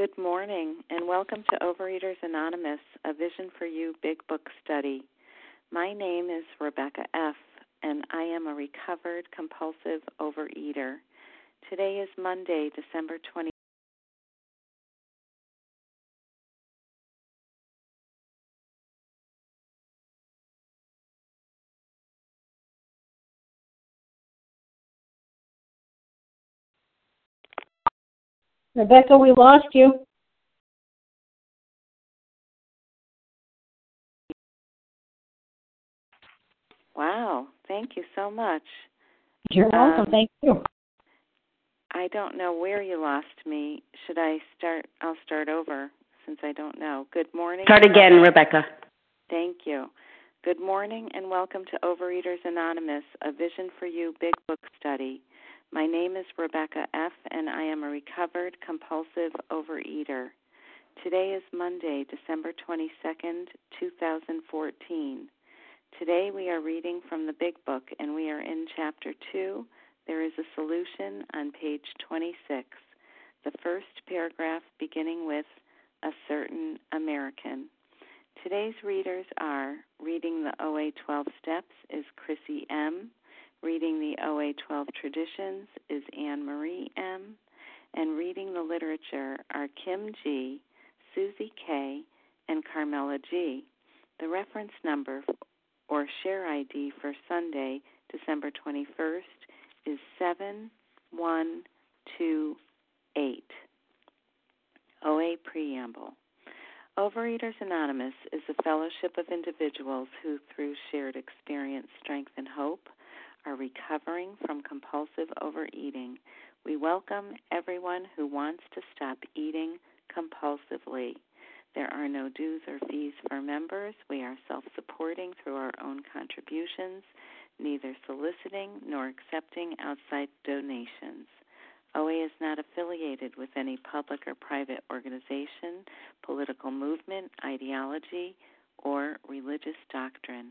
Good morning, and welcome to Overeaters Anonymous, A Vision for You Big Book Study. My name is Rebecca F., and I am a recovered compulsive overeater. Today is Monday, December 20th. Rebecca, we lost you. Wow, thank you so much. You're welcome, thank you. I don't know where you lost me. Should I start? I'll start over since I don't know. Good morning. Start again, Rebecca. Thank you. Good morning and welcome to Overeaters Anonymous, A Vision for You Big Book Study. My name is Rebecca F., and I am a recovered compulsive overeater. Today is Monday, December 22nd, 2014. Today we are reading from the Big Book, and we are in Chapter 2, There is a Solution, on page 26, the first paragraph beginning with A Certain American. Today's readers are reading the OA 12 Steps is Chrissy M., reading the OA 12 Traditions is Anne-Marie M., and reading the literature are Kim G., Susie K., and Carmela G. The reference number or share ID for Sunday, December 21st, is 7128. OA Preamble. Overeaters Anonymous is a fellowship of individuals who, through shared experience, strength, and hope, are recovering from compulsive overeating. We welcome everyone who wants to stop eating compulsively. There are no dues or fees for members. We are self-supporting through our own contributions, neither soliciting nor accepting outside donations. OA is not affiliated with any public or private organization, political movement, ideology, or religious doctrine.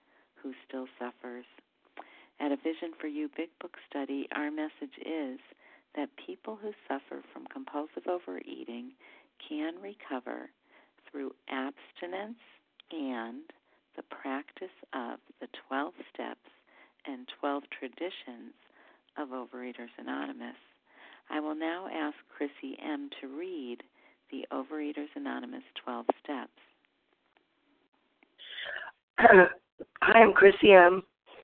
who still suffers. At A Vision for You Big Book Study, our message is that people who suffer from compulsive overeating can recover through abstinence and the practice of the 12 steps and 12 traditions of Overeaters Anonymous. I will now ask Chrissy M. to read the Overeaters Anonymous 12 steps. Hi, I'm Chrissy M.,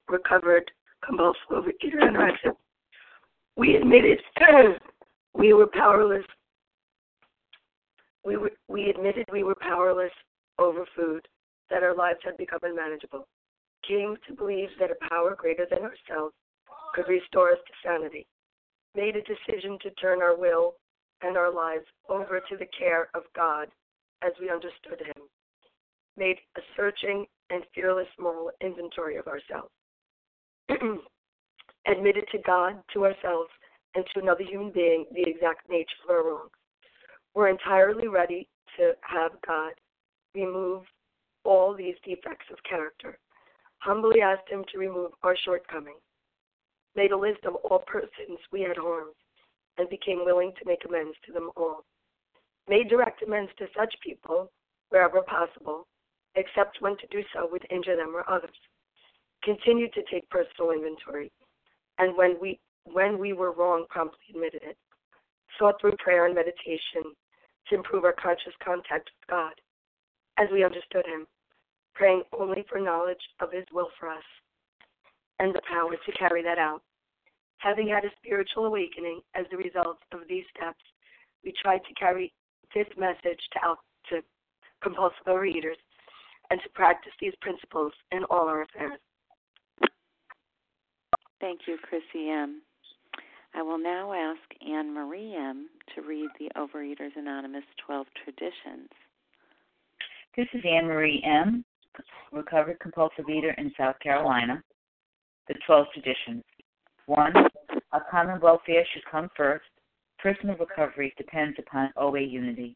recovered compulsive overeater and anorexic. We admitted we were powerless. We admitted we were powerless over food, that our lives had become unmanageable. Came to believe that a power greater than ourselves could restore us to sanity. Made a decision to turn our will and our lives over to the care of God as we understood Him. Made a searching and fearless moral inventory of ourselves. Admitted to God, to ourselves, and to another human being the exact nature of our wrongs. We're entirely ready to have God remove all these defects of character. Humbly asked Him to remove our shortcomings. Made a list of all persons we had harmed, and became willing to make amends to them all. Made direct amends to such people wherever possible, except when to do so would injure them or others. Continued to take personal inventory, and when we were wrong, promptly admitted it. Sought through prayer and meditation to improve our conscious contact with God, as we understood Him, praying only for knowledge of His will for us, and the power to carry that out. Having had a spiritual awakening as a result of these steps, we tried to carry this message to compulsive overeaters, and to practice these principles in all our affairs. Thank you, Chrissy M. I will now ask Anne Marie M. to read the Overeaters Anonymous 12 Traditions. This is Anne Marie M., recovered compulsive eater in South Carolina. The 12 Traditions. 1. Our common welfare should come first. Personal recovery depends upon OA unity.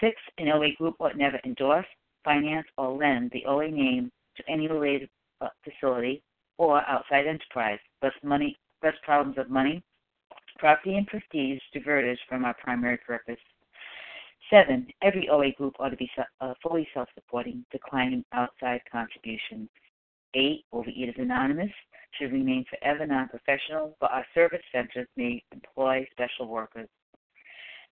6. An OA group ought never endorse, finance, or lend the OA name to any related facility or outside enterprise, lest problems of money, property, and prestige divert us from our primary purpose. 7. Every OA group ought to be fully self-supporting, declining outside contributions. 8. Overeaters Anonymous should remain forever non-professional, but our service centers may employ special workers.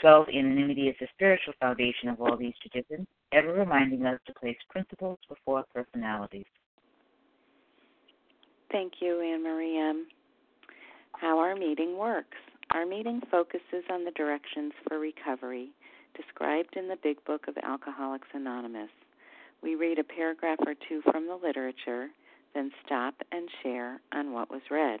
12. Anonymity is the spiritual foundation of all these traditions, ever reminding us to place principles before personalities. Thank you, Anne Marie M. How our meeting works. Our meeting focuses on the directions for recovery described in the Big Book of Alcoholics Anonymous. We read a paragraph or two from the literature, then stop and share on what was read.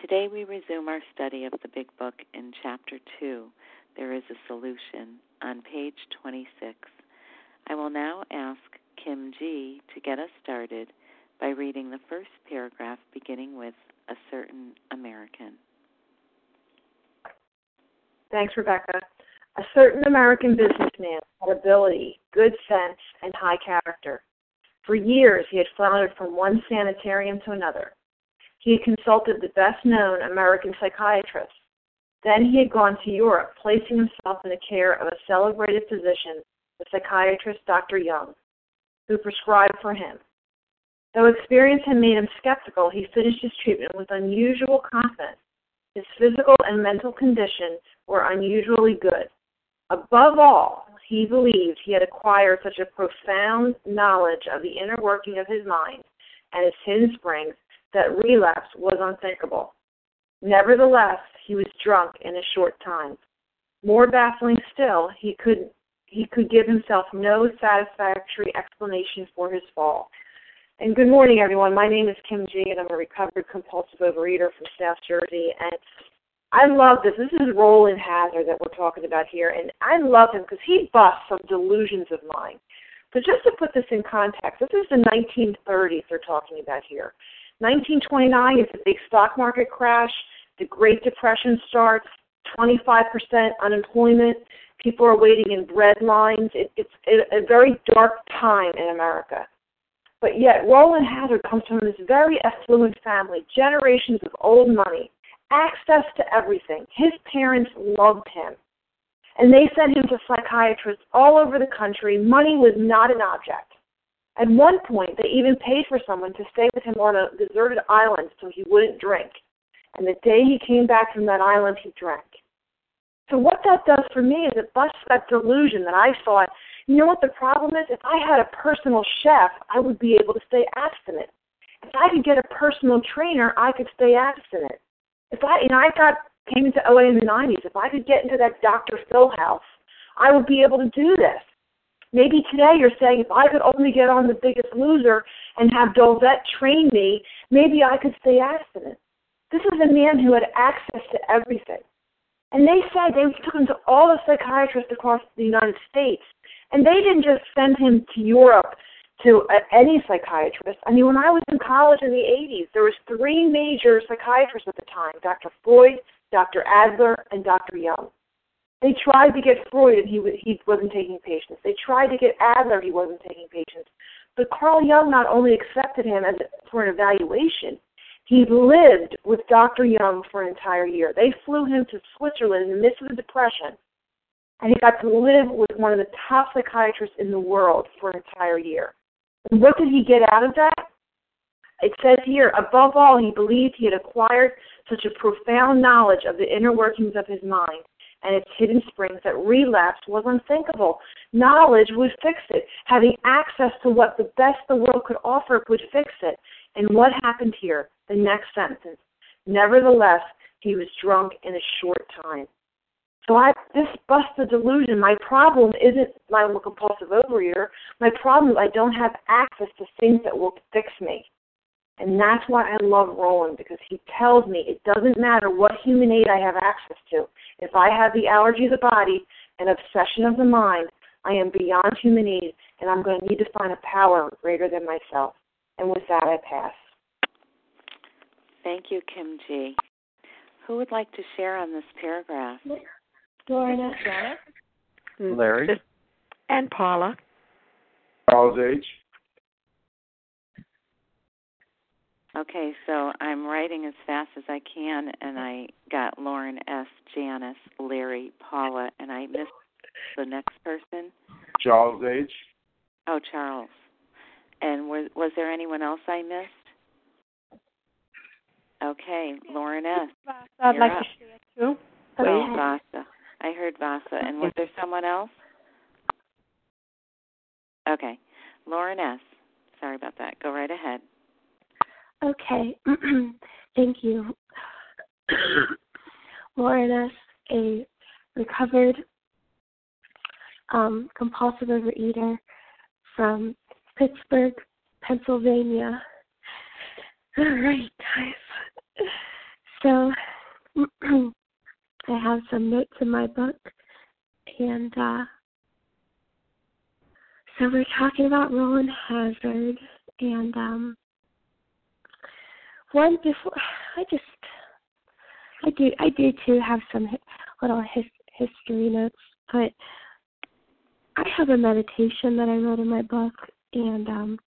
Today we resume our study of the Big Book in Chapter 2, There is a Solution, on page 26. I will now ask Kim G. to get us started by reading the first paragraph beginning with A Certain American. Thanks, Rebecca. A certain American businessman had ability, good sense, and high character. For years, he had floundered from one sanitarium to another. He had consulted the best-known American psychiatrists. Then he had gone to Europe, placing himself in the care of a celebrated physician, the psychiatrist Dr. Jung, who prescribed for him. Though experience had made him skeptical, he finished his treatment with unusual confidence. His physical and mental condition were unusually good. Above all, he believed he had acquired such a profound knowledge of the inner working of his mind and his hidden springs that relapse was unthinkable. Nevertheless, he was drunk in a short time. More baffling still, he could give himself no satisfactory explanation for his fall. And good morning, everyone. My name is Kim G., and I'm a recovered compulsive overeater from South Jersey, and I love this. This is Roland Hazard that we're talking about here, and I love him because he busts some delusions of mine. But just to put this in context, this is the 1930s they're talking about here. 1929 is the big stock market crash. The Great Depression starts, 25% unemployment. People are waiting in bread lines. It's a very dark time in America. But yet Roland Hazard comes from this very affluent family, generations of old money, access to everything. His parents loved him. And they sent him to psychiatrists all over the country. Money was not an object. At one point, they even paid for someone to stay with him on a deserted island so he wouldn't drink. And the day he came back from that island, he drank. So what that does for me is it busts that delusion that I thought, you know what the problem is? If I had a personal chef, I would be able to stay abstinent. If I could get a personal trainer, I could stay abstinent. If I, you know, came into OA in the 90s, if I could get into that Dr. Phil house, I would be able to do this. Maybe today you're saying, if I could only get on The Biggest Loser and have Dolvett train me, maybe I could stay abstinent. This is a man who had access to everything. And they said they took him to all the psychiatrists across the United States, and they didn't just send him to Europe to any psychiatrist. I mean, when I was in college in the 80s, there was 3 major psychiatrists at the time, Dr. Freud, Dr. Adler, and Dr. Jung. They tried to get Freud, and he wasn't taking patients. They tried to get Adler, he wasn't taking patients. But Carl Jung not only accepted him for an evaluation, he lived with Dr. Jung for an entire year. They flew him to Switzerland in the midst of the Depression, and he got to live with one of the top psychiatrists in the world for an entire year. And what did he get out of that? It says here, above all, he believed he had acquired such a profound knowledge of the inner workings of his mind and its hidden springs that relapse was unthinkable. Knowledge would fix it. Having access to what the best the world could offer would fix it. And what happened here? The next sentence. Nevertheless, he was drunk in a short time. So this busts the delusion. My problem isn't my compulsive overeater. My problem is I don't have access to things that will fix me. And that's why I love Roland, because he tells me it doesn't matter what human aid I have access to. If I have the allergy of the body and obsession of the mind, I am beyond human aid, and I'm going to need to find a power greater than myself. And with that, I pass. Thank you, Kim G. Who would like to share on this paragraph? Lorna. Larry. And Paula. Paula's age. Okay, so I'm writing as fast as I can, and I got Lauren S., Janice, Larry, Paula, and I missed the next person. Charles H. Oh, Charles. And was there anyone else I missed? Okay, Lauren S. Vasa, I'd like to share too. Wait, Vasa. I heard Vasa. And was there someone else? Okay, Lauren S. Sorry about that. Go right ahead. Okay, thank you. Lauren S., a recovered compulsive overeater from Pittsburgh, Pennsylvania. All right, guys. So I have some notes in my book, and so we're talking about Roland Hazard, and one before I do too have some little history notes, but I have a meditation that I wrote in my book, and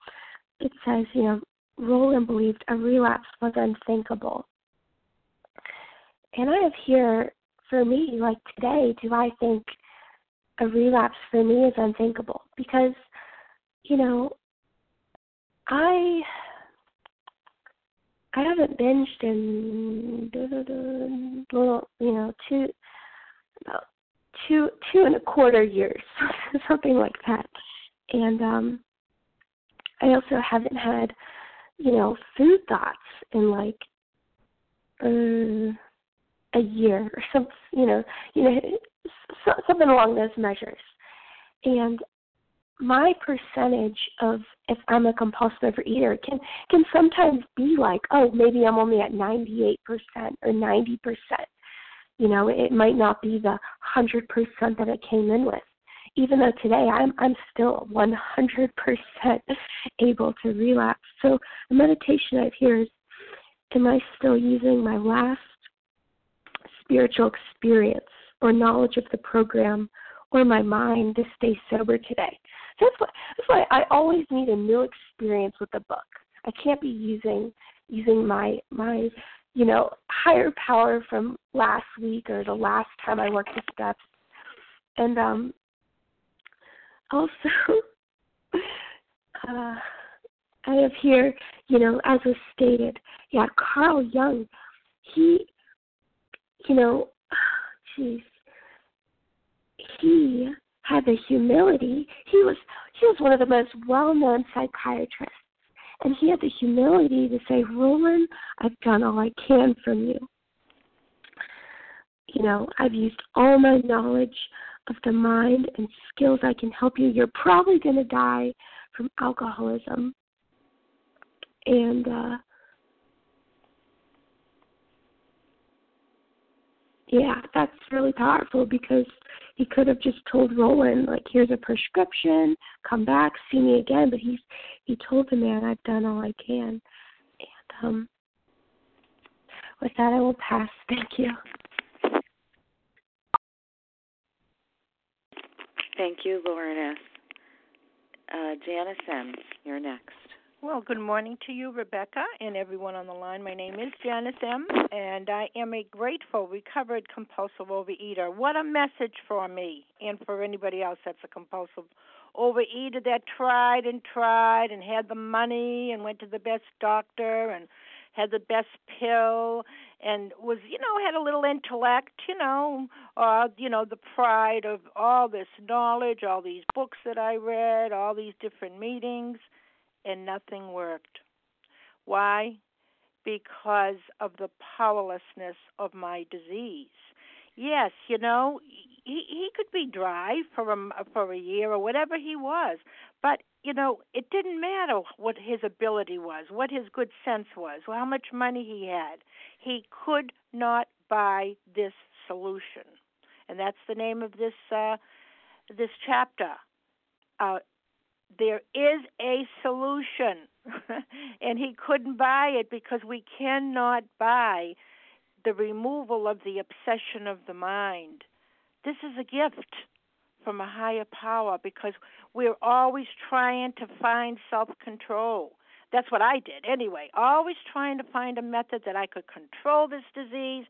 it says, you know, Roland believed a relapse was unthinkable. And I have here, for me, like today, do I think a relapse for me is unthinkable? Because, you know, I haven't binged in, well, you know, about two and a quarter years, something like that. And I also haven't had, you know, food thoughts in like a year or some, you know, something along those measures. And my percentage of if I'm a compulsive overeater can sometimes be like, oh, maybe I'm only at 98% or 90%. You know, it might not be the 100% that it came in with. Even though today I'm still 100% able to relapse. So the meditation I've here is, am I still using my last spiritual experience or knowledge of the program or my mind to stay sober today? That's why I always need a new experience with the book. I can't be using my you know, higher power from last week or the last time I worked the steps And also, I have here, you know, as was stated, Carl Jung, he had the humility. He was one of the most well-known psychiatrists, and he had the humility to say, Roland, I've done all I can from you. You know, I've used all my knowledge of the mind and skills I can help you. You're probably going to die from alcoholism. And that's really powerful, because he could have just told Roland, like, here's a prescription, come back, see me again. But he told the man, I've done all I can. And with that, I will pass. Thank you. Thank you, Lauren S. Janice M., you're next. Well, good morning to you, Rebecca, and everyone on the line. My name is Janice M., and I am a grateful, recovered compulsive overeater. What a message for me and for anybody else that's a compulsive overeater that tried and had the money and went to the best doctor and had the best pill and was, you know, had a little intellect, the pride of all this knowledge, all these books that I read, all these different meetings, and nothing worked. Why? Because of the powerlessness of my disease. Yes, you know, he could be dry for a year or whatever he was, but you know, it didn't matter what his ability was, what his good sense was, how much money he had. He could not buy this solution. And that's the name of this this chapter. There is a solution. And he couldn't buy it, because we cannot buy the removal of the obsession of the mind. This is a gift from a higher power, because we're always trying to find self-control. That's what I did anyway, always trying to find a method that I could control this disease,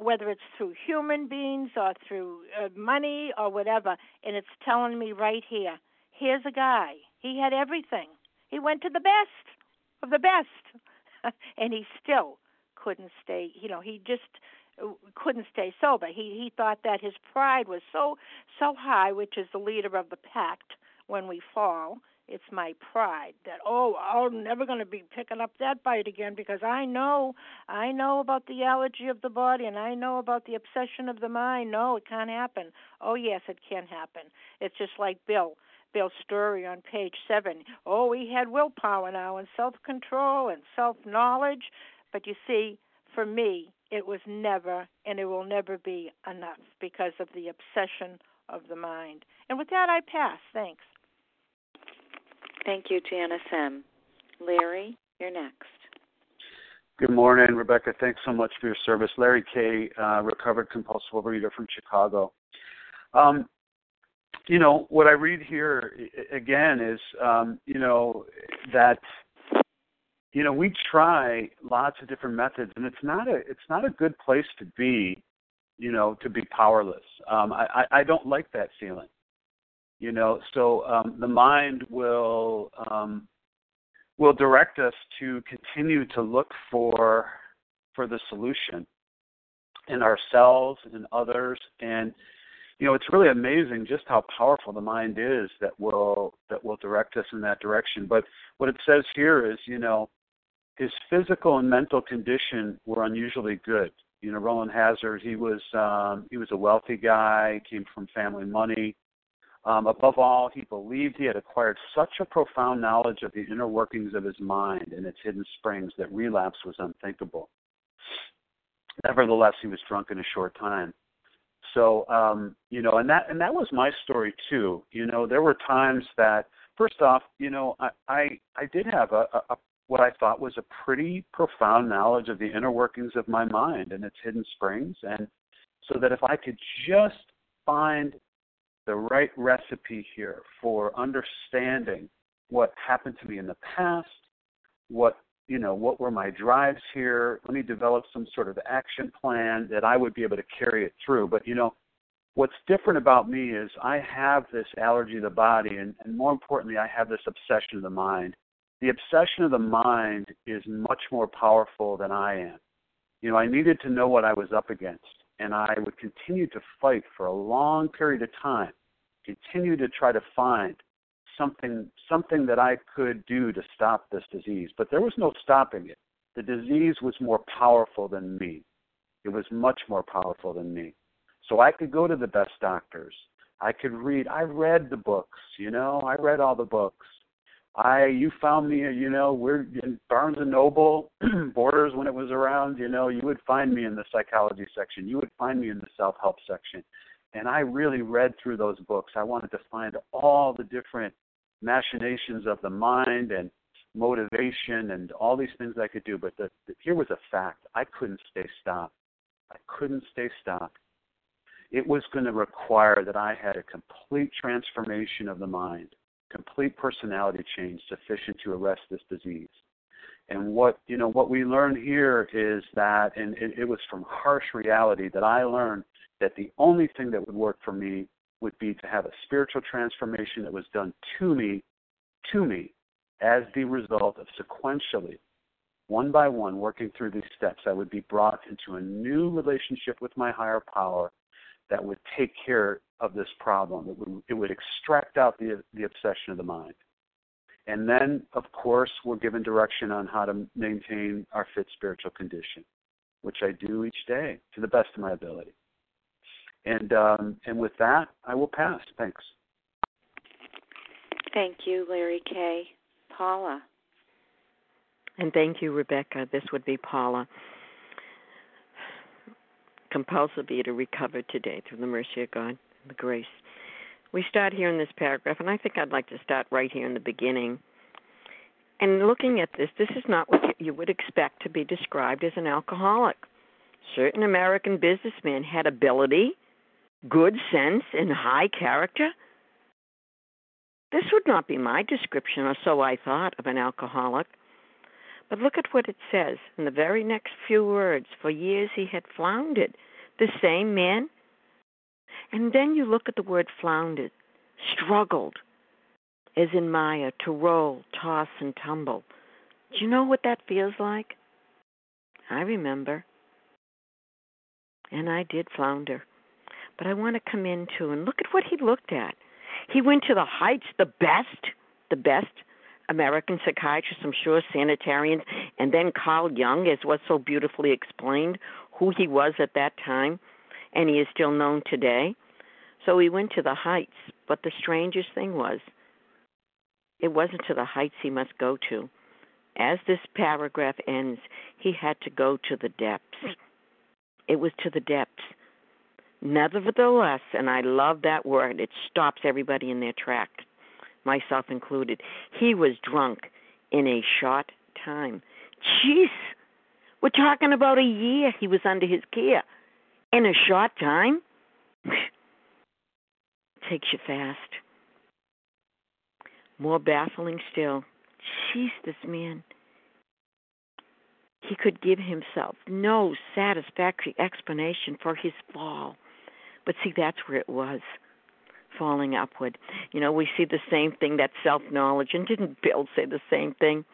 whether it's through human beings or through money or whatever. And it's telling me right here, here's a guy. He had everything. He went to the best of the best, and he still couldn't stay, you know, he just couldn't stay sober. He thought that his pride was so high, which is the leader of the pact. When we fall, it's my pride that, oh, I'm never going to be picking up that bite again, because I know about the allergy of the body, and I know about the obsession of the mind. No, it can't happen. Oh, yes, it can happen. It's just like Bill's story on page 7. Oh, he had willpower now and self-control and self-knowledge. But you see, for me, it was never, and it will never be enough, because of the obsession of the mind. And with that, I pass. Thanks. Thank you, Janice M. Larry, you're next. Good morning, Rebecca. Thanks so much for your service. Larry K., recovered compulsive overeater from Chicago. You know, what I read here, again, is, that... You know, we try lots of different methods, and it's not a good place to be, you know, to be powerless. I don't like that feeling, you know. So the mind will direct us to continue to look for the solution in ourselves and others, and you know, it's really amazing just how powerful the mind is that will direct us in that direction. But what it says here is, you know, his physical and mental condition were unusually good. You know, Roland Hazard, he was a wealthy guy, came from family money. Above all, he believed he had acquired such a profound knowledge of the inner workings of his mind and its hidden springs that relapse was unthinkable. Nevertheless, he was drunk in a short time. So, you know, and that was my story too. You know, there were times that, first off, you know, I did have a what I thought was a pretty profound knowledge of the inner workings of my mind and its hidden springs, and so that if I could just find the right recipe here for understanding what happened to me in the past, what were my drives here? Let me develop some sort of action plan that I would be able to carry it through. But, you know, what's different about me is I have this allergy to the body, and more importantly, I have this obsession of the mind. The obsession of the mind is much more powerful than I am. You know, I needed to know what I was up against, and I would continue to fight for a long period of time, continue to try to find something that I could do to stop this disease. But there was no stopping it. The disease was more powerful than me. It was much more powerful than me. So I could go to the best doctors. I could read. I read the books, you know. I read all the books. You found me, you know, we're in Barnes & Noble, Borders when it was around, you know. You would find me in the psychology section. You would find me in the self-help section. And I really read through those books. I wanted to find all the different machinations of the mind and motivation and all these things I could do. But here was a fact. I couldn't stay stopped. I couldn't stay stopped. It was going to require that I had a complete transformation of the mind, complete personality change sufficient to arrest this disease. And what we learn here is that, and it was from harsh reality that I learned that the only thing that would work for me would be to have a spiritual transformation that was done to me, as the result of sequentially, one by one, working through these steps. I would be brought into a new relationship with my higher power that would take care of this problem. It would extract out the obsession of the mind. And then, of course, we're given direction on how to maintain our fit spiritual condition, which I do each day to the best of my ability. And with that, I will pass. Thanks. Thank you, Larry K. Paula. And thank you, Rebecca. This would be Paula. Compels thee to recover today through the mercy of God and the grace. We start here in this paragraph, and I think I'd like to start right here in the beginning. And looking at this, this is not what you would expect to be described as an alcoholic. Certain American businessmen had ability, good sense, and high character. This would not be my description, or so I thought, of an alcoholic. But look at what it says in the very next few words. For years he had floundered, the same man. And then you look at the word floundered, struggled, as in Maya, to roll, toss, and tumble. Do you know what that feels like? I remember. And I did flounder. But I want to come into and look at what he looked at. He went to the heights, the best American psychiatrists, I'm sure, sanitarians, and then Carl Jung, as was so beautifully explained, who he was at that time, and he is still known today. So he went to the heights, but the strangest thing was, it wasn't to the heights he must go to. As this paragraph ends, he had to go to the depths. It was to the depths. Nevertheless, and I love that word, it stops everybody in their tracks, myself included. He was drunk in a short time. Jeez, we're talking about a year he was under his care. In a short time? Takes you fast. More baffling still. Jeez, this man. He could give himself no satisfactory explanation for his fall. But see, that's where it was. Falling upward. You know, we see the same thing, that self-knowledge. And didn't Bill say the same thing?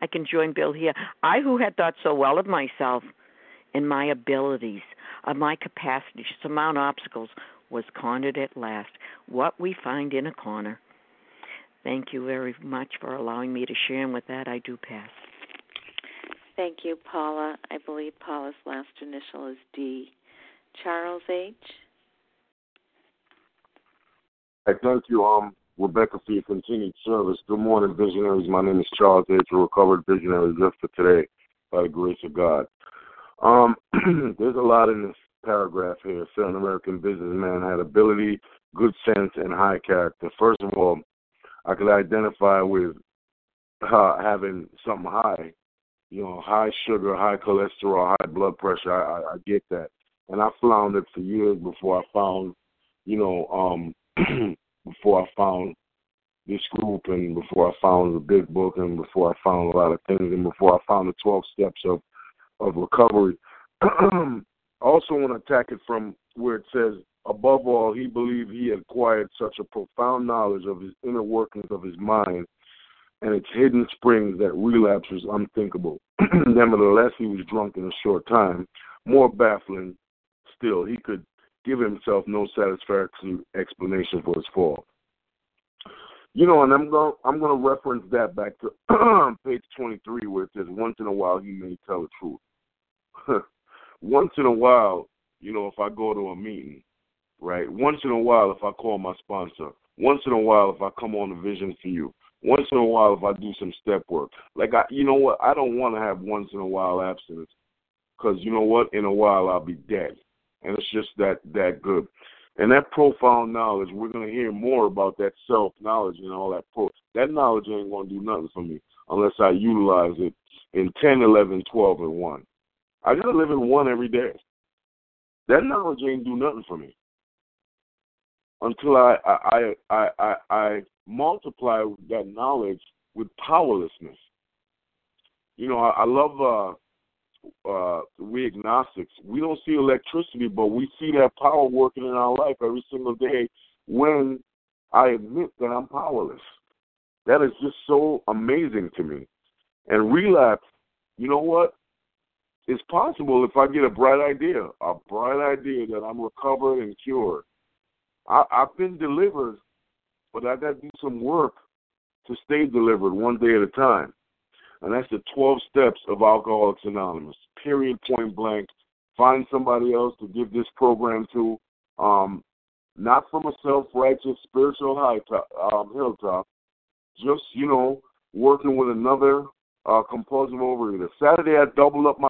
I can join Bill here. I, who had thought so well of myself and my abilities, of my capacity to surmount obstacles, was cornered at last. What we find in a corner. Thank you very much for allowing me to share, and with that, I do pass. Thank you, Paula. I believe Paula's last initial is D. Charles H. I thank you, Rebecca, for your continued service. Good morning, visionaries. My name is Charles H., a recovered visionary just for today, by the grace of God. There's a lot in this paragraph here. Certain American businessman had ability, good sense, and high character. First of all, I could identify with having something high, you know, high sugar, high cholesterol, high blood pressure. I get that. And I floundered for years before I found, you know, before I found this group, and before I found the big book, and before I found a lot of things, and before I found the 12 steps of recovery. Also want to attack it from where it says Above all, he believed he had acquired such a profound knowledge of his inner workings of his mind and its hidden springs that relapse was unthinkable. Nevertheless, he was drunk in a short time. More baffling still, he could give himself no satisfactory explanation for his fall. You know, and I'm going to reference that back to page 23, where it says, once in a while he may tell the truth. Once in a while, you know, if I go to a meeting, right? Once in a while, if I call my sponsor. Once in a while, if I come on a Vision for You. Once in a while, if I do some step work. Like, you know what? I don't want to have once in a while abstinence, because you know what? In a while, I'll be dead. And it's just that good. And that profound knowledge, we're going to hear more about that self-knowledge and all that. That knowledge ain't going to do nothing for me unless I utilize it in 10, 11, 12, and 1. I got to live in 1 every day. That knowledge ain't do nothing for me until I multiply that knowledge with powerlessness. You know, I love we agnostics. We don't see electricity, but we see that power working in our life every single day when I admit that I'm powerless. That is just so amazing to me. And relapse, you know what? It's possible if I get a bright idea that I'm recovered and cured. I've been delivered, but I got to do some work to stay delivered one day at a time. And that's the 12 steps of Alcoholics Anonymous, period, point blank. Find somebody else to give this program to, not from a self-righteous spiritual hilltop, just, you know, working with another compulsive overeater. Saturday, I doubled up my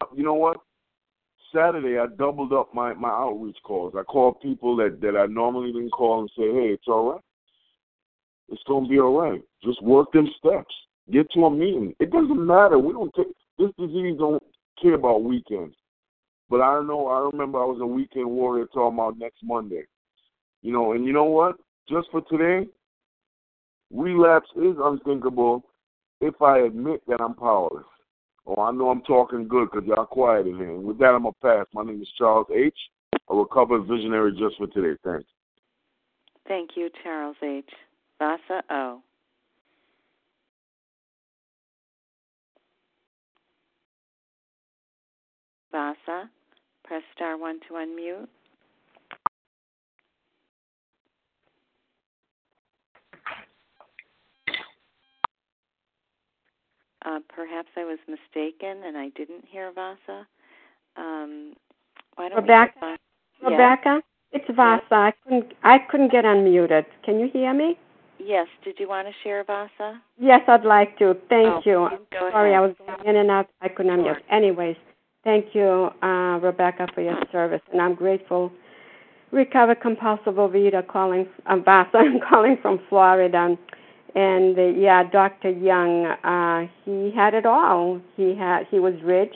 outreach calls. I called people that I normally didn't call and say, hey, it's all right. It's going to be all right. Just work them steps. Get to a meeting. It doesn't matter. We don't take this disease. Don't care about weekends. But I know. I remember I was a weekend warrior talking about next Monday. You know, and you know what? Just for today, relapse is unthinkable if I admit that I'm powerless. Oh, I know I'm talking good because y'all quiet in here. And with that, I'm gonna pass. My name is Charles H., a recovered visionary. Just for today, thanks. Thank you, Charles H. Vasa O. Vasa, press star 1 to unmute. Perhaps I was mistaken and I didn't hear Vasa. Rebecca, yeah. It's Vasa. I couldn't get unmuted. Can you hear me? Yes. Did you want to share, Vasa? Yes, I'd like to. Thank you. Sorry, I was going in and out. I couldn't unmute. Anyways. Thank you, Rebecca, for your service, and I'm grateful. Recovered compulsive overeater calling from Florida, and Dr. Jung, he had it all. He was rich.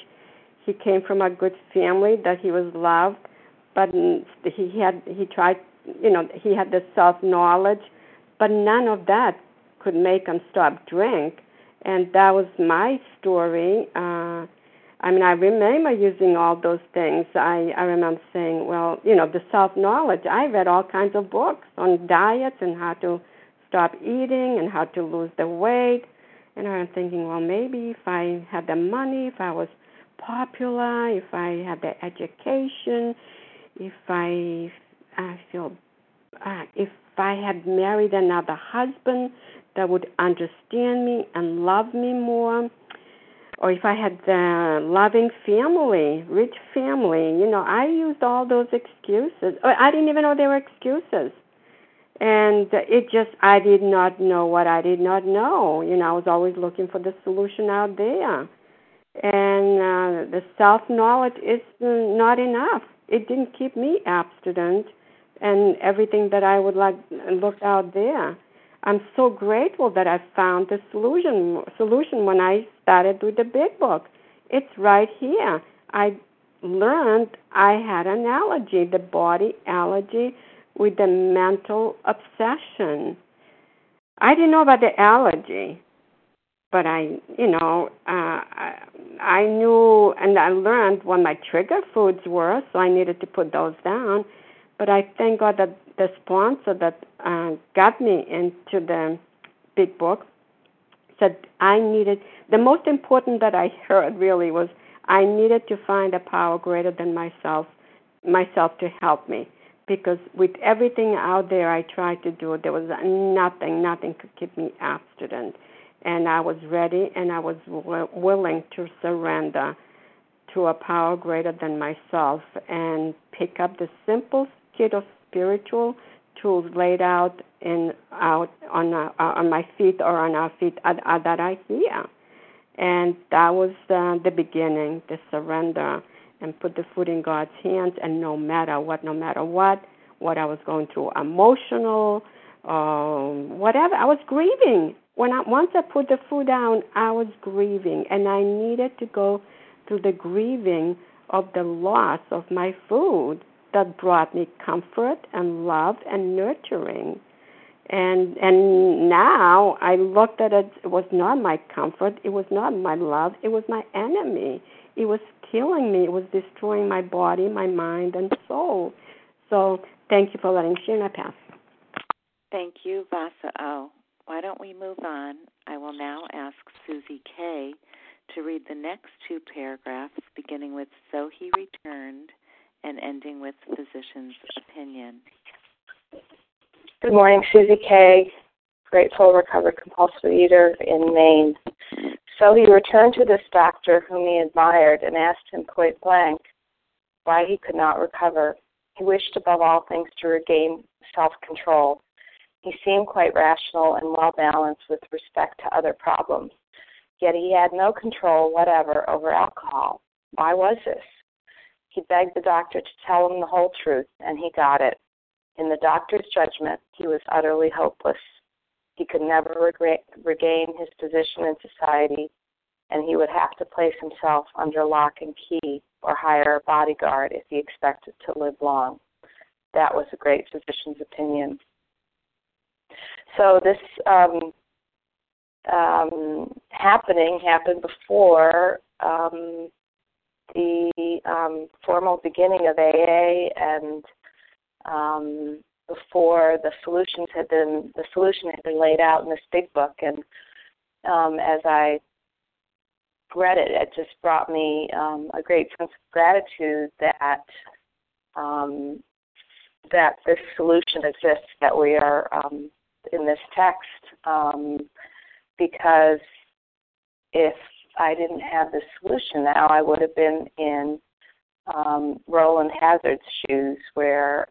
He came from a good family that he was loved, but he had the self-knowledge, but none of that could make him stop drink, and that was my story. I remember using all those things. I remember saying, well, you know, the self-knowledge. I read all kinds of books on diets and how to stop eating and how to lose the weight. And I'm thinking, well, maybe if I had the money, if I was popular, if I had the education, if I had married another husband that would understand me and love me more, or if I had the loving family, rich family, you know, I used all those excuses. I didn't even know they were excuses. And I did not know what I did not know. You know, I was always looking for the solution out there. And the self-knowledge is not enough. It didn't keep me abstinent and everything that I would looked out there. I'm so grateful that I found the solution when I started with the Big Book. It's right here. I learned I had an allergy, the body allergy with the mental obsession. I didn't know about the allergy, but I knew and I learned what my trigger foods were, so I needed to put those down. But I thank God that the sponsor that got me into the big book said I needed, the most important that I heard really was I needed to find a power greater than myself to help me. Because with everything out there I tried to do, there was nothing could keep me abstinent. And I was ready and I was willing to surrender to a power greater than myself and pick up the simple kit of spiritual tools laid out in on my feet or on our feet that I hear. And that was the beginning, the surrender, and put the food in God's hands, and no matter what I was going through, emotional, whatever, I was grieving. Once I put the food down, I was grieving, and I needed to go through the grieving of the loss of my food that brought me comfort and love and nurturing. And now I looked at it, it was not my comfort, it was not my love, it was my enemy. It was killing me. It was destroying my body, my mind, and soul. So thank you for letting Sheena pass. Thank you, Vasa O. Why don't we move on? I will now ask Susie K. to read the next two paragraphs, beginning with So He Returned and ending with Physician's Opinion. Good morning, Susie K., grateful recovered compulsive eater in Maine. So he returned to this doctor whom he admired and asked him point blank why he could not recover. He wished above all things to regain self-control. He seemed quite rational and well-balanced with respect to other problems, yet he had no control whatever over alcohol. Why was this? He begged the doctor to tell him the whole truth, and he got it. In the doctor's judgment, he was utterly hopeless. He could never regain his position in society, and he would have to place himself under lock and key or hire a bodyguard if he expected to live long. That was a great physician's opinion. So this happening happened before the formal beginning of AA and before the solution had been laid out in this big book, and as I read it, it just brought me a great sense of gratitude that that this solution exists, that we are in this text, because if I didn't have this solution now, I would have been in Roland Hazard's shoes, where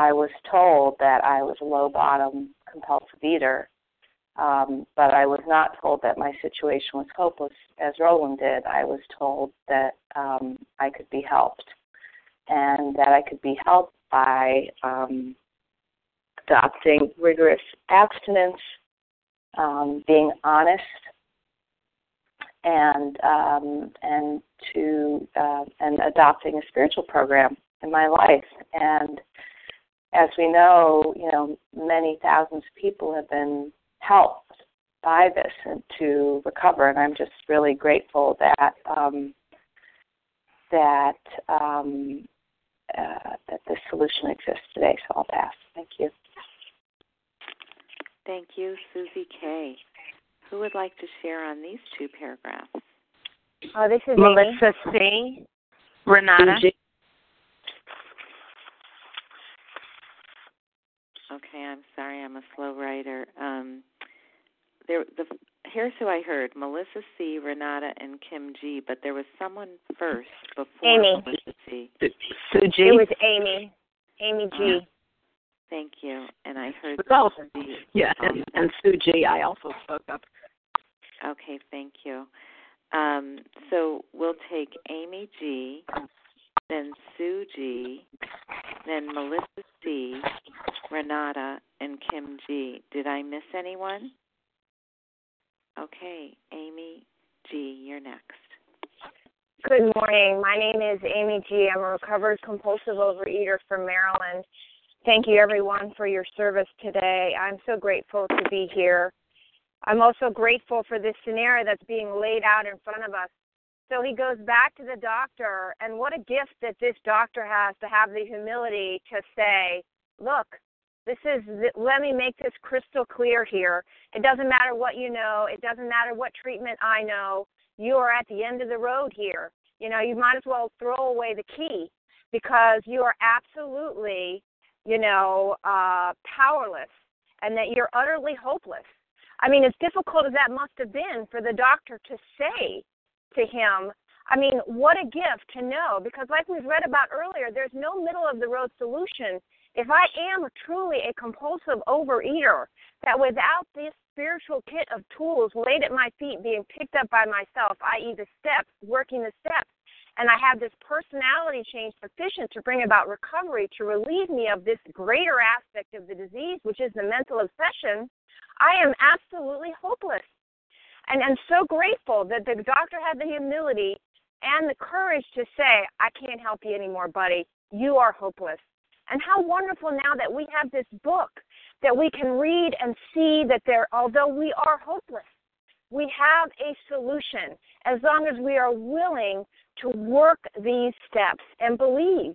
I was told that I was a low-bottom compulsive eater, but I was not told that my situation was hopeless, as Roland did. I was told that I could be helped, and that I could be helped by adopting rigorous abstinence, being honest, and adopting a spiritual program in my life. And as we know, many thousands of people have been helped by this and to recover, and I'm just really grateful that this solution exists today. So I'll pass. Thank you. Thank you, Susie K. Who would like to share on these two paragraphs? Oh, this is Melissa C. Renata. Okay, I'm sorry, I'm a slow writer. Here's who I heard: Melissa C., Renata, and Kim G. But there was someone first before Amy. Melissa C. Sue G. It was Amy. Amy G. Thank you. And I heard. Yeah, and Sue G. I also spoke up. Okay, thank you. So we'll take Amy G., then Sue G., then Melissa C., Renata, and Kim G. Did I miss anyone? Okay, Amy G., you're next. Good morning. My name is Amy G. I'm a recovered compulsive overeater from Maryland. Thank you, everyone, for your service today. I'm so grateful to be here. I'm also grateful for this scenario that's being laid out in front of us. So he goes back to the doctor, and what a gift that this doctor has to have the humility to say, look, let me make this crystal clear here. It doesn't matter what you know. It doesn't matter what treatment I know. You are at the end of the road here. You know, you might as well throw away the key because you are absolutely, powerless and that you're utterly hopeless. I mean, as difficult as that must have been for the doctor to say to him, I mean, what a gift to know, because like we've read about earlier, there's no middle-of-the-road solution. If I am truly a compulsive overeater, that without this spiritual kit of tools laid at my feet being picked up by myself, i.e. the steps, working the steps, and I have this personality change sufficient to bring about recovery to relieve me of this greater aspect of the disease, which is the mental obsession, I am absolutely hopeless. And I'm so grateful that the doctor had the humility and the courage to say, I can't help you anymore, buddy. You are hopeless. And how wonderful now that we have this book that we can read and see that although we are hopeless, we have a solution as long as we are willing to work these steps and believe.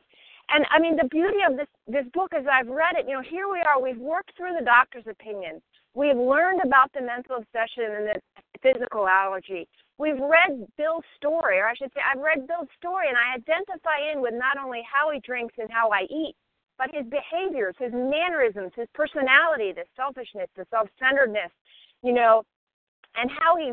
And, I mean, the beauty of this book as I've read it, here we are. We've worked through the doctor's opinion. We've learned about the mental obsession and the physical allergy. We've read Bill's story, or I should say I've read Bill's story, and I identify in with not only how he drinks and how I eat, but his behaviors, his mannerisms, his personality, the selfishness, the self-centeredness, and how he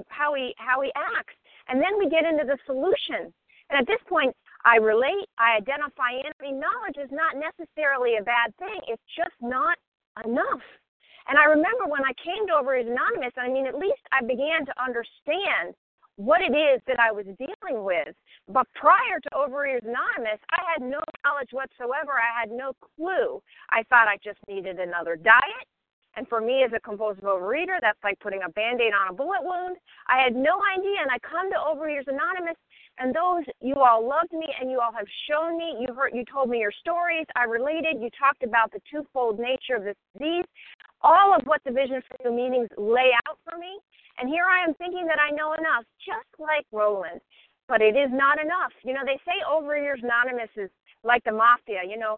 acts. And then we get into the solution. And at this point, I relate, I identify in. I mean, knowledge is not necessarily a bad thing. It's just not enough. And I remember when I came to Overeaters Anonymous, I mean, at least I began to understand what it is that I was dealing with. But prior to Overeaters Anonymous, I had no knowledge whatsoever. I had no clue. I thought I just needed another diet. And for me as a compulsive overeater, that's like putting a Band-Aid on a bullet wound. I had no idea, and I come to Overeaters Anonymous, and those, you all loved me, and you all have shown me. You told me your stories. I related. You talked about the twofold nature of this disease, all of what the Vision for You meetings lay out for me. And here I am thinking that I know enough, just like Roland. But it is not enough. They say Overeaters Anonymous is like the mafia. You know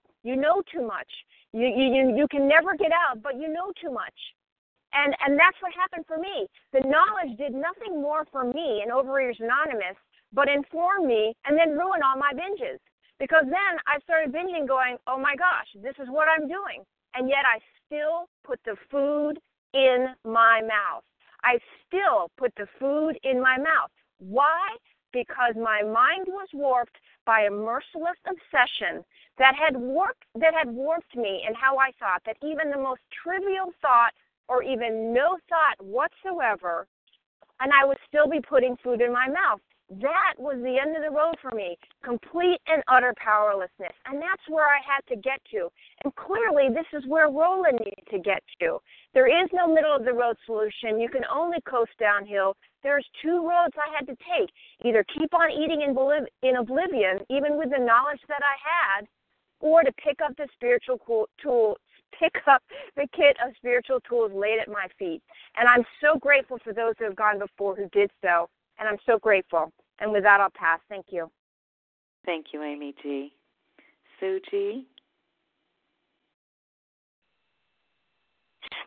too much. You can never get out, but you know too much. And that's what happened for me. The knowledge did nothing more for me in Overeaters Anonymous but inform me and then ruin all my binges. Because then I started binging going, oh, my gosh, this is what I'm doing. And yet I still put the food in my mouth. I still put the food in my mouth. Why? Because my mind was warped by a merciless obsession that had warped me in how I thought, that even the most trivial thought or even no thought whatsoever, and I would still be putting food in my mouth. That was the end of the road for me, complete and utter powerlessness. And that's where I had to get to. And clearly, this is where Roland needed to get to. There is no middle-of-the-road solution. You can only coast downhill. There's two roads I had to take, either keep on eating in oblivion, even with the knowledge that I had, or to pick up the kit of spiritual tools laid at my feet. And I'm so grateful for those who have gone before who did so. And I'm so grateful. And with that, I'll pass. Thank you. Thank you, Amy G. Sue G.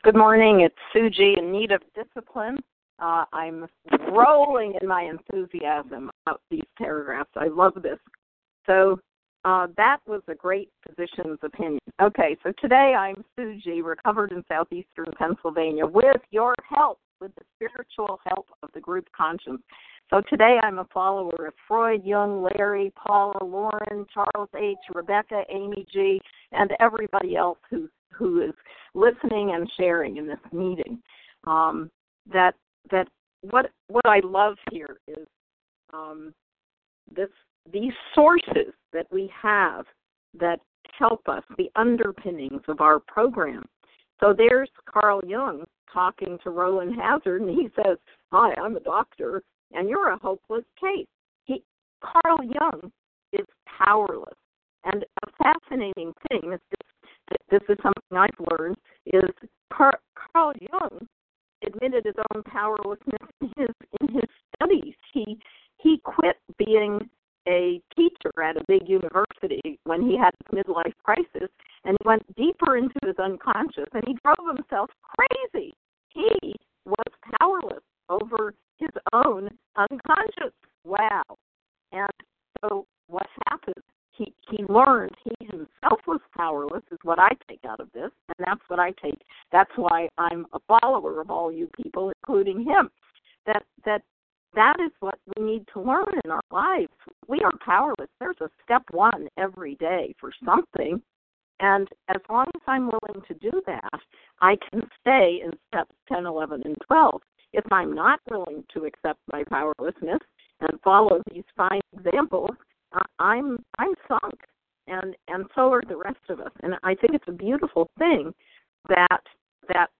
Good morning. It's Sue G. in need of discipline. I'm rolling in my enthusiasm about these paragraphs. I love this. So that was a great physician's opinion. Okay, so today I'm Sue G., recovered in southeastern Pennsylvania with your help, with the spiritual help of the group conscience. So today I'm a follower of Freud, Jung, Larry, Paula, Lauren, Charles H., Rebecca, Amy G., and everybody else who is listening and sharing in this meeting. What I love here is these sources that we have that help us, the underpinnings of our program. So there's Carl Jung talking to Roland Hazard, and he says, hi, I'm a doctor, and you're a hopeless case. Carl Jung is powerless. And a fascinating thing, this is something I've learned, is Carl Jung admitted his own powerlessness in his studies. He quit being being a teacher at a big university when he had a midlife crisis, and he went deeper into his unconscious, and he drove himself crazy. He was powerless over his own unconscious. Wow. And so what happened? He learned he himself was powerless is what I take out of this, and that's what I take. That's why I'm a follower of all you people, including him, that is what we need to learn in our lives. We are powerless. There's a step one every day for something, and as long as I'm willing to do that, I can stay in steps 10, 11, and 12. If I'm not willing to accept my powerlessness and follow these fine examples, I'm sunk, and so are the rest of us. And I think it's a beautiful thing that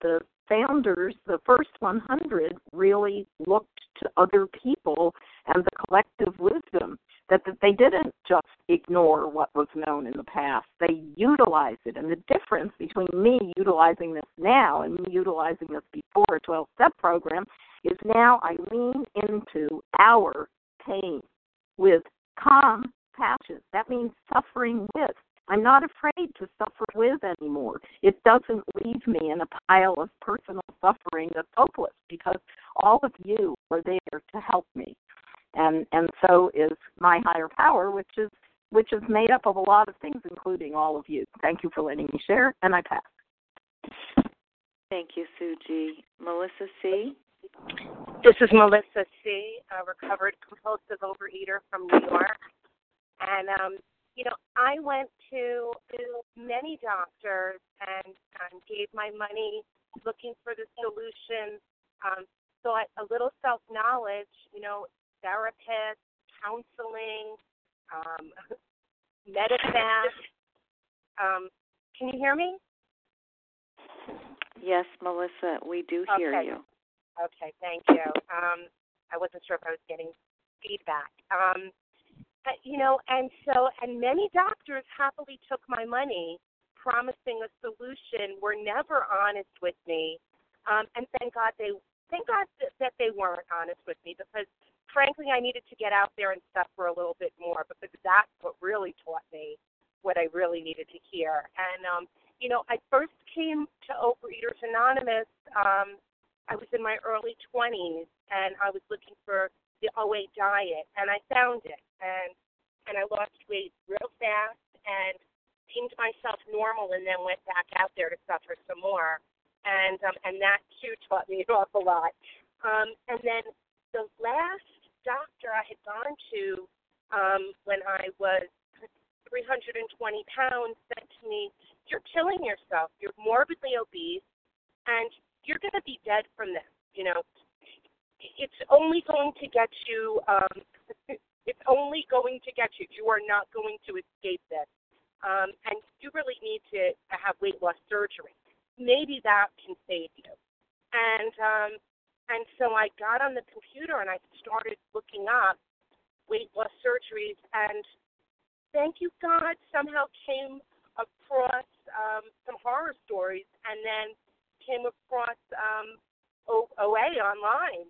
the founders, the first 100, really looked to other people and the collective wisdom, that they didn't just ignore what was known in the past. They utilized it. And the difference between me utilizing this now and me utilizing this before a 12-step program is now I lean into our pain with compassion. That means suffering with. I'm not afraid to suffer with anymore. It doesn't leave me in a pile of personal suffering that's hopeless, because all of you are there to help me. And so is my higher power, which is made up of a lot of things, including all of you. Thank you for letting me share, and I pass. Thank you, Suji. Melissa C. This is Melissa C., a recovered compulsive overeater from New York. And I went to many doctors and gave my money looking for the solution. So a little self-knowledge, therapists, counseling, medicine. Can you hear me? Yes, Melissa, we do hear you. Okay, thank you. I wasn't sure if I was getting feedback. And many doctors happily took my money, promising a solution, were never honest with me. And thank God that they weren't honest with me, because, frankly, I needed to get out there and suffer a little bit more, because that's what really taught me what I really needed to hear. And, I first came to Overeaters Anonymous. I was in my early 20s, and I was looking for the OA diet, and I found it, and I lost weight real fast and deemed myself normal, and then went back out there to suffer some more, and that too taught me an awful lot. And then the last doctor I had gone to when I was 320 pounds said to me, "You're killing yourself. You're morbidly obese, and you're going to be dead from this. It's only going to get you. It's only going to get you. You are not going to escape this, and you really need to have weight loss surgery. Maybe that can save you." And so I got on the computer and I started looking up weight loss surgeries. And thank you, God, somehow came across some horror stories, and then came across OA online,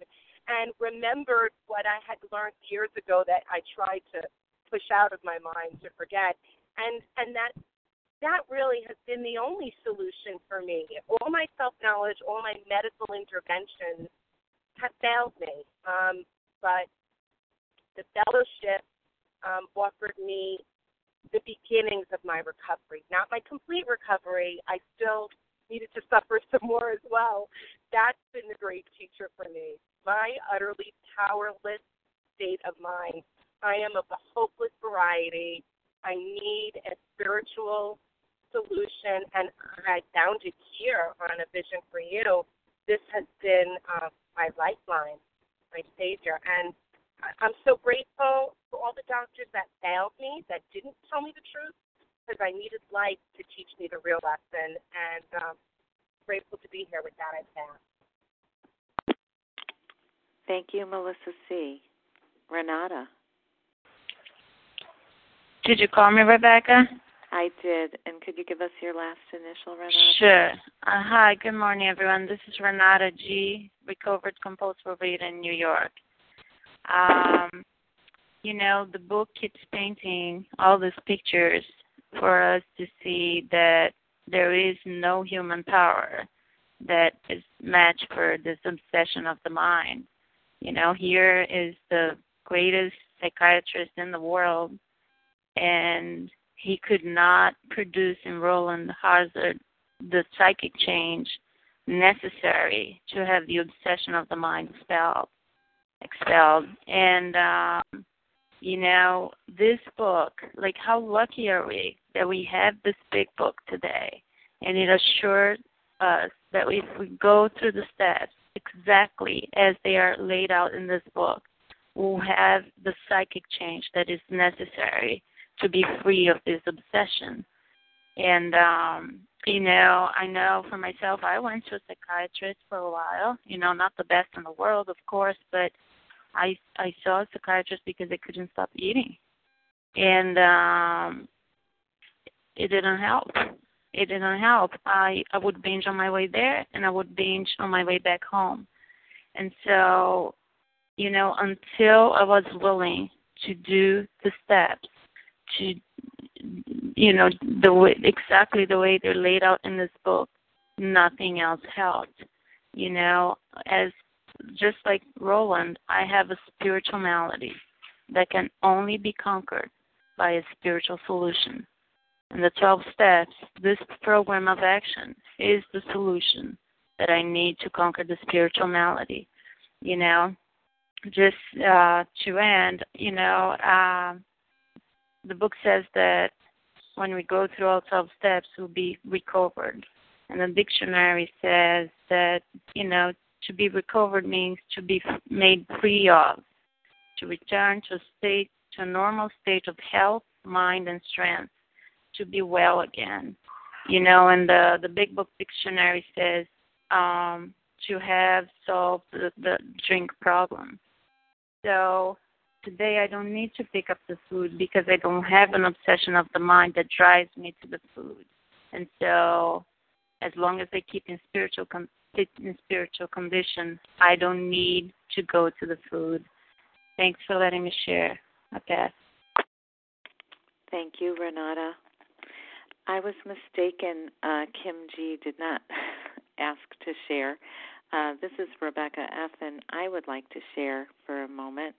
and remembered what I had learned years ago that I tried to push out of my mind to forget. And that really has been the only solution for me. All my self-knowledge, all my medical interventions have failed me. But the fellowship offered me the beginnings of my recovery, not my complete recovery. I still needed to suffer some more as well. That's been the great teacher for me. My utterly powerless state of mind. I am of the hopeless variety. I need a spiritual solution, and I found it here on A Vision for You. This has been my lifeline, my savior, and I'm so grateful for all the doctors that failed me, that didn't tell me the truth, because I needed life to teach me the real lesson, and I'm grateful to be here with that I found. Thank you, Melissa C. Renata. Did you call me, Rebecca? I did, and could you give us your last initial, Renata? Sure. Hi, good morning, everyone. This is Renata G., recovered compulsive overeater in New York. you know, the book keeps painting all these pictures for us to see that there is no human power that is matched for this obsession of the mind. You know, here is the greatest psychiatrist in the world, and he could not produce in Roland Hazard the psychic change necessary to have the obsession of the mind expelled. And, you know, this book, like, how lucky are we that we have this big book today? And it assures us that if we go through the steps exactly as they are laid out in this book, we'll have the psychic change that is necessary to be free of this obsession. And, you know, I know for myself, I went to a psychiatrist for a while, you know, not the best in the world, of course, but I saw a psychiatrist because I couldn't stop eating. And it didn't help. It didn't help. I would binge on my way there, and I would binge on my way back home. And so, you know, until I was willing to do the steps, to, you know, the way, exactly the way they're laid out in this book, nothing else helped. You know, as just like Roland, I have a spiritual malady that can only be conquered by a spiritual solution. And the 12 steps, this program of action, is the solution that I need to conquer the spiritual malady. You know, just to end, you know, the book says that when we go through all 12 steps, we'll be recovered. And the dictionary says that, you know, to be recovered means to be made free of, to return to a normal state of health, mind, and strength, to be well again. You know, and the Big Book Dictionary says to have solved the drink problem. So today I don't need to pick up the food because I don't have an obsession of the mind that drives me to the food. And so as long as I keep in spiritual condition, I don't need to go to the food. Thanks for letting me share. I pass. Thank you, Renata. I was mistaken. Kim G. did not ask to share. This is Rebecca F., and I would like to share for a moment.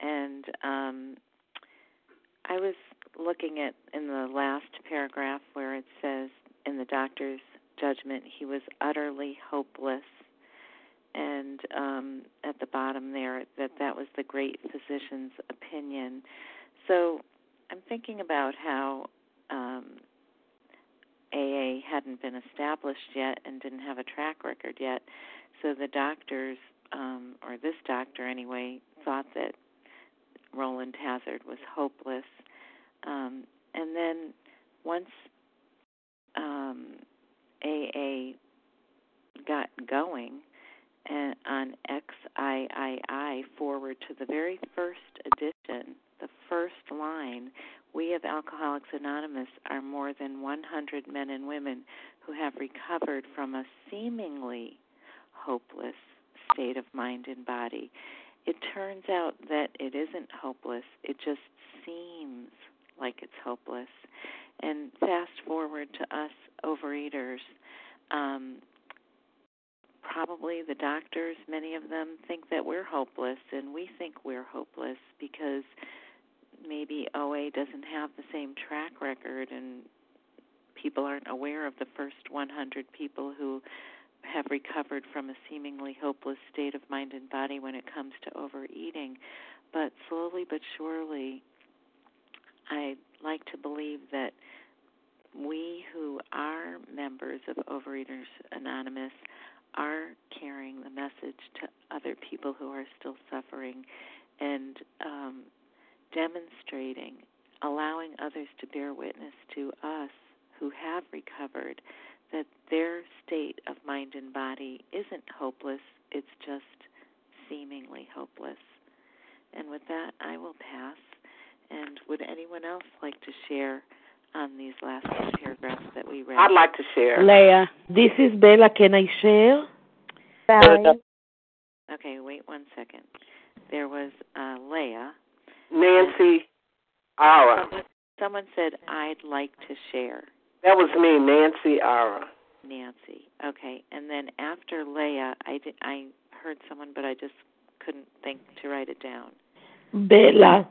And I was looking at in the last paragraph where it says, in the doctor's judgment, he was utterly hopeless. And at the bottom there, that was the great physician's opinion. So I'm thinking about how AA hadn't been established yet and didn't have a track record yet. So the doctors, or this doctor anyway, thought that Roland Hazard was hopeless. And then once AA got going and on XIII forward to the very first edition, the first line, we of Alcoholics Anonymous are more than 100 men and women who have recovered from a seemingly hopeless state of mind and body. It turns out that it isn't hopeless. It just seems like it's hopeless. And fast forward to us overeaters, probably the doctors, many of them, think that we're hopeless, and we think we're hopeless because maybe OA doesn't have the same track record and people aren't aware of the first 100 people who have recovered from a seemingly hopeless state of mind and body when it comes to overeating. But slowly but surely, I like to believe that we who are members of Overeaters Anonymous are carrying the message to other people who are still suffering and demonstrating, allowing others to bear witness to us who have recovered that their state of mind and body isn't hopeless, it's just seemingly hopeless. And with that, I will pass. And would anyone else like to share on these last paragraphs that we read? I'd like to share. Leah, this is Bella. Can I share? Bye. Okay, wait one second. There was Leah. May Ara. Someone said, I'd like to share. That was me, Nancy Ara. Nancy. Okay. And then after Leah, I heard someone, but I just couldn't think to write it down. Bella.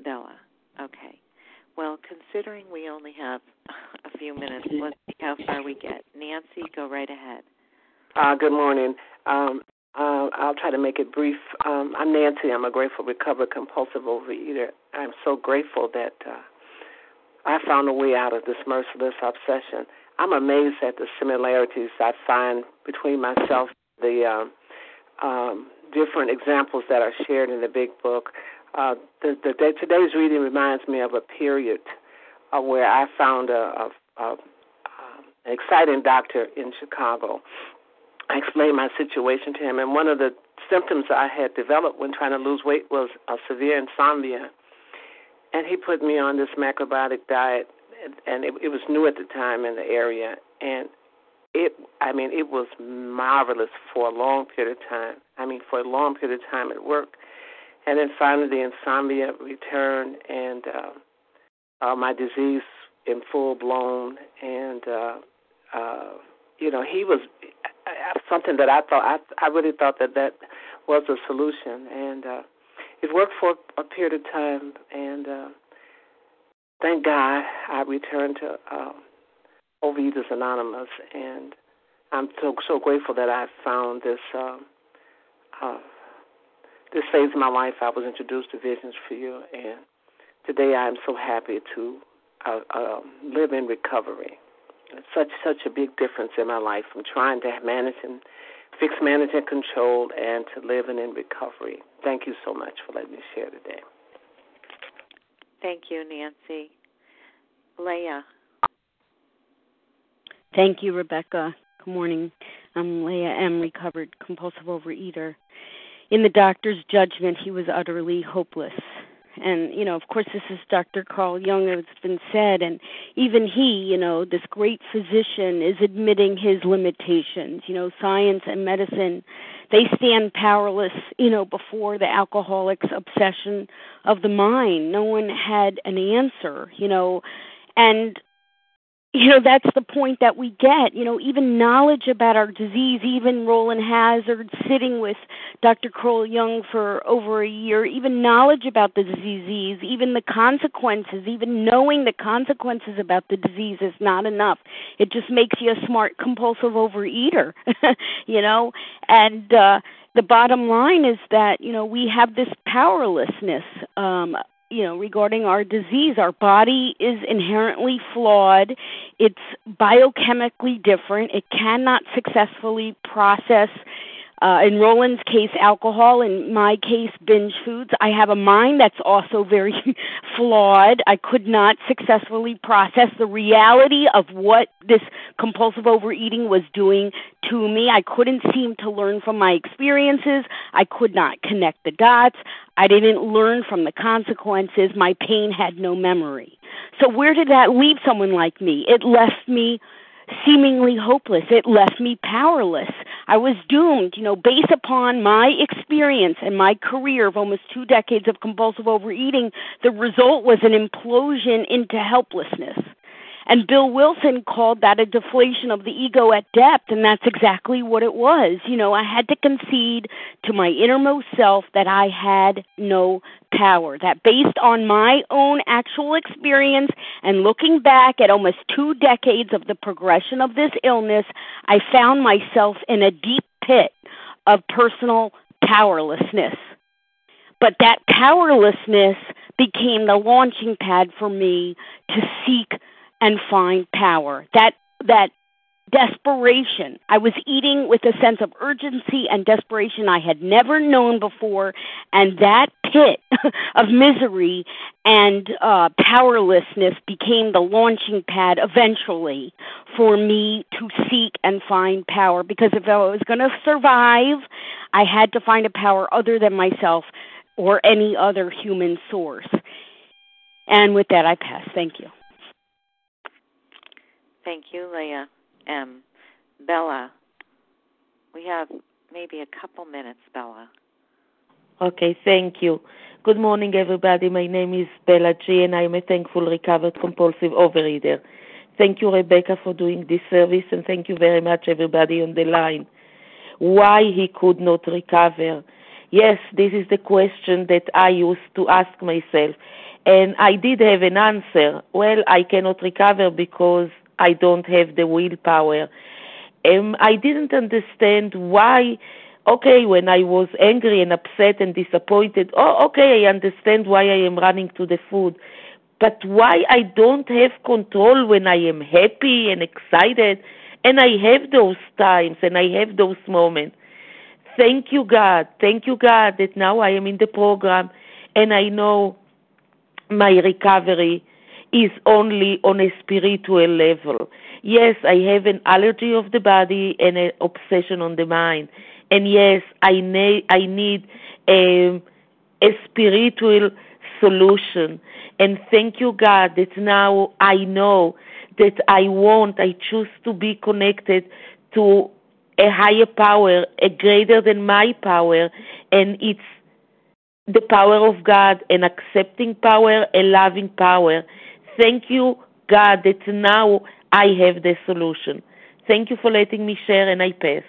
Okay. Well, considering we only have a few minutes, let's see how far we get. Nancy, go right ahead. Good morning. I'll try to make it brief. I'm Nancy. I'm a grateful, recovered, compulsive overeater. I'm so grateful that I found a way out of this merciless obsession. I'm amazed at the similarities I find between myself and the different examples that are shared in the big book. Today's reading reminds me of a period where I found an exciting doctor in Chicago. I explained my situation to him, and one of the symptoms I had developed when trying to lose weight was a severe insomnia. And he put me on this macrobiotic diet, and it was new at the time in the area. And it was marvelous for a long period of time. I mean, for a long period of time it worked. And then finally the insomnia returned, and my disease in full blown. And, he was something that I thought, I really thought that was a solution. And it worked for a period of time. And thank God I returned to Overeaters Anonymous. And I'm so grateful that I found this this phase of my life. I was introduced to Visions for You, and today I am so happy to live in recovery. It's such a big difference in my life from trying to manage and control, and to living in recovery. Thank you so much for letting me share today. Thank you, Nancy. Leah. Thank you, Rebecca. Good morning. I'm Leah M., recovered compulsive overeater. In the doctor's judgment, he was utterly hopeless. And, of course, this is Dr. Carl Jung, it's been said, and even he, this great physician is admitting his limitations. Science and medicine, they stand powerless, before the alcoholic's obsession of the mind. No one had an answer, and that's the point that we get. Even knowledge about our disease, even Roland Hazard sitting with Dr. Carl Jung for over a year, even knowledge about the disease, even the consequences, even knowing the consequences about the disease is not enough. It just makes you a smart, compulsive overeater, and the bottom line is that, we have this powerlessness, regarding our disease. Our body is inherently flawed. It's biochemically different. It cannot successfully process, in Roland's case, alcohol. In my case, binge foods. I have a mind that's also very flawed. I could not successfully process the reality of what this compulsive overeating was doing to me. I couldn't seem to learn from my experiences. I could not connect the dots. I didn't learn from the consequences. My pain had no memory. So where did that leave someone like me? It left me seemingly hopeless. It left me powerless. I was doomed, based upon my experience and my career of almost 2 decades of compulsive overeating. The result was an implosion into helplessness. And Bill Wilson called that a deflation of the ego at depth, and that's exactly what it was. I had to concede to my innermost self that I had no power, that based on my own actual experience and looking back at almost 2 decades of the progression of this illness, I found myself in a deep pit of personal powerlessness. But that powerlessness became the launching pad for me to seek and find power. That desperation. I was eating with a sense of urgency and desperation I had never known before, and that pit of misery and powerlessness became the launching pad eventually for me to seek and find power, because if I was going to survive, I had to find a power other than myself or any other human source. And with that, I pass. Thank you. Thank you, Leah M. Bella, we have maybe a couple minutes, Bella. Okay, thank you. Good morning, everybody. My name is Bella G, and I'm a thankful recovered compulsive overeater. Thank you, Rebecca, for doing this service, and thank you very much, everybody on the line. Why he could not recover? Yes, this is the question that I used to ask myself, and I did have an answer. Well, I cannot recover because I don't have the willpower. I didn't understand why. Okay, when I was angry and upset and disappointed, oh, okay, I understand why I am running to the food. But why I don't have control when I am happy and excited, and I have those times and I have those moments. Thank you, God, that now I am in the program and I know my recovery is only on a spiritual level. Yes, I have an allergy of the body and an obsession on the mind. And yes, I need a spiritual solution. And thank you, God, that now I know that I choose to be connected to a higher power, a greater than my power. And it's the power of God, an accepting power, a loving power. Thank you, God, that now I have the solution. Thank you for letting me share, and I pass.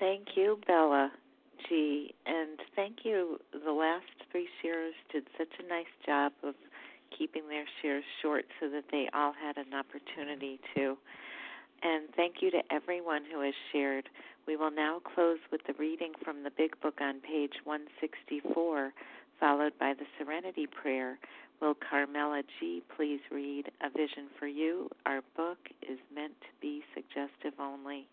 Thank you, Bella G. And thank you. The last three sharers did such a nice job of keeping their shares short so that they all had an opportunity to. And thank you to everyone who has shared. We will now close with the reading from the Big Book on page 164, followed by the Serenity Prayer. Will Carmela G. please read A Vision for You? Our book is meant to be suggestive only.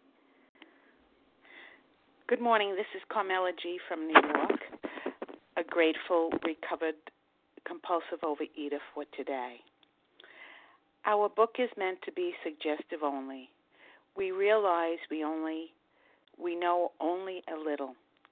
Good morning. This is Carmela G. from New York, a grateful, recovered, compulsive overeater for today. Our book is meant to be suggestive only. We realize we know only a little.